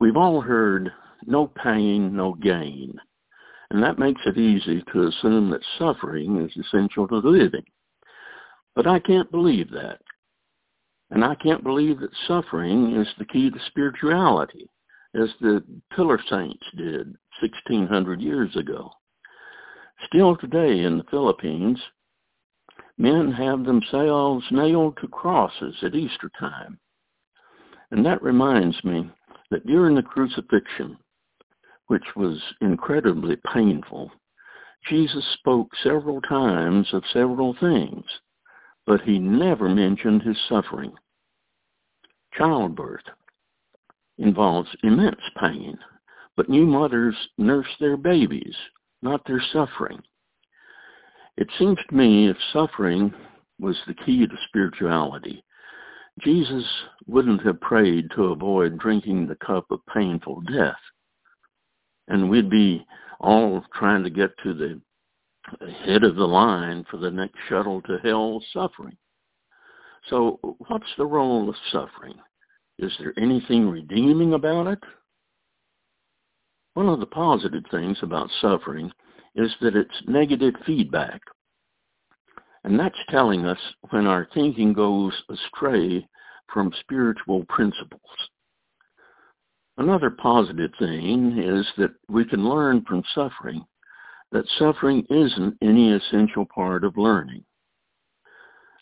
We've all heard no pain, no gain, and that makes it easy to assume that suffering is essential to living. But I can't believe that, and I can't believe that suffering is the key to spirituality, as the Pillar Saints did 1,600 years ago. Still today in the Philippines, men have themselves nailed to crosses at Easter time. And that reminds me that during the crucifixion, which was incredibly painful, Jesus spoke several times of several things, but he never mentioned his suffering. Childbirth involves immense pain, but new mothers nurse their babies, not their suffering. It seems to me if suffering was the key to spirituality, Jesus wouldn't have prayed to avoid drinking the cup of painful death. And we'd be all trying to get to the head of the line for the next shuttle to hell suffering. So what's the role of suffering? Is there anything redeeming about it? One of the positive things about suffering is that it's negative feedback. And that's telling us when our thinking goes astray from spiritual principles. Another positive thing is that we can learn from suffering that suffering isn't any essential part of learning.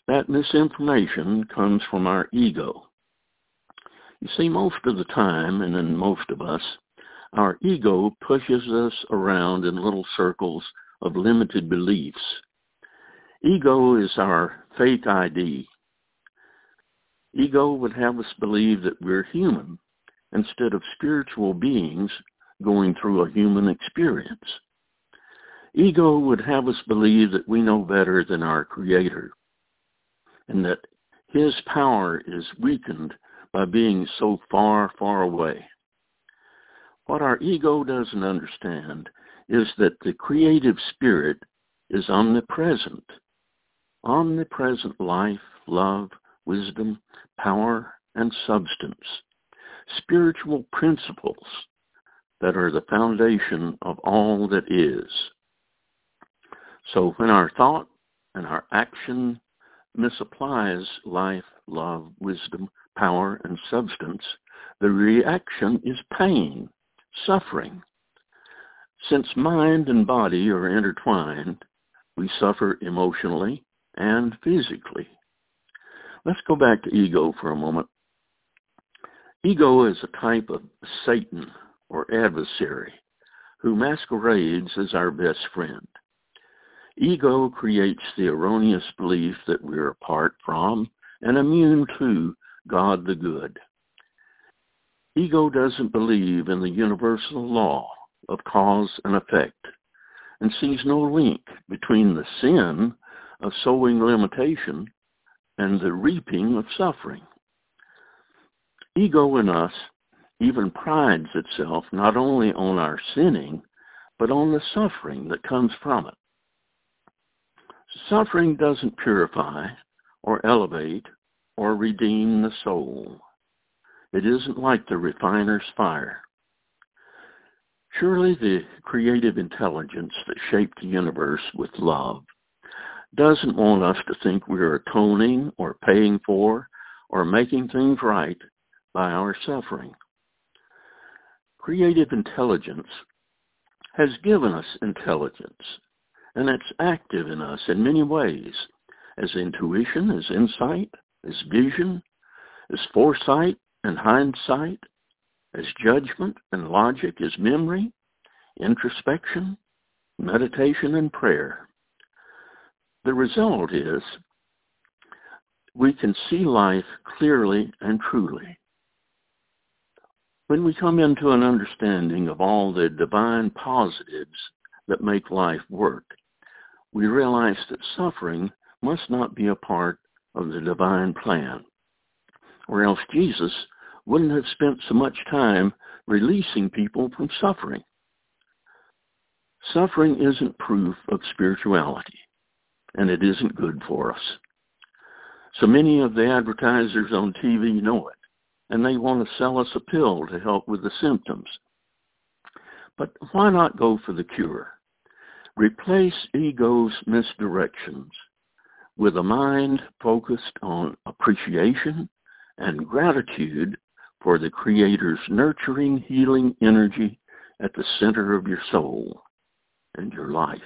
That misinformation comes from our ego. You see, most of the time, and in most of us, our ego pushes us around in little circles of limited beliefs. Ego is our fake ID. Ego would have us believe that we're human instead of spiritual beings going through a human experience. Ego would have us believe that we know better than our Creator and that His power is weakened by being so far, far away. What our ego doesn't understand is that the creative spirit is omnipresent. Omnipresent life, love, wisdom, power, and substance. Spiritual principles that are the foundation of all that is. So when our thought and our action misapplies life, love, wisdom, power, and substance, the reaction is pain, suffering. Since mind and body are intertwined, we suffer emotionally and physically. Let's go back to ego for a moment. Ego is a type of Satan or adversary who masquerades as our best friend. Ego creates the erroneous belief that we're apart from and immune to God the Good. Ego doesn't believe in the universal law of cause and effect, and sees no link between the sin of sowing limitation and the reaping of suffering. Ego in us even prides itself not only on our sinning, but on the suffering that comes from it. Suffering doesn't purify or elevate or redeem the soul. It isn't like the refiner's fire. Surely the creative intelligence that shaped the universe with love doesn't want us to think we are atoning or paying for or making things right by our suffering. Creative intelligence has given us intelligence, and it's active in us in many ways, as intuition, as insight, as vision, as foresight and hindsight, as judgment and logic, as memory, introspection, meditation, and prayer. The result is we can see life clearly and truly. When we come into an understanding of all the divine positives that make life work, we realize that suffering must not be a part of the divine plan, or else Jesus wouldn't have spent so much time releasing people from suffering. Suffering isn't proof of spirituality, and it isn't good for us. So many of the advertisers on TV know it, and they want to sell us a pill to help with the symptoms. But why not go for the cure? Replace ego's misdirections with a mind focused on appreciation and gratitude for the Creator's nurturing, healing energy at the center of your soul and your life.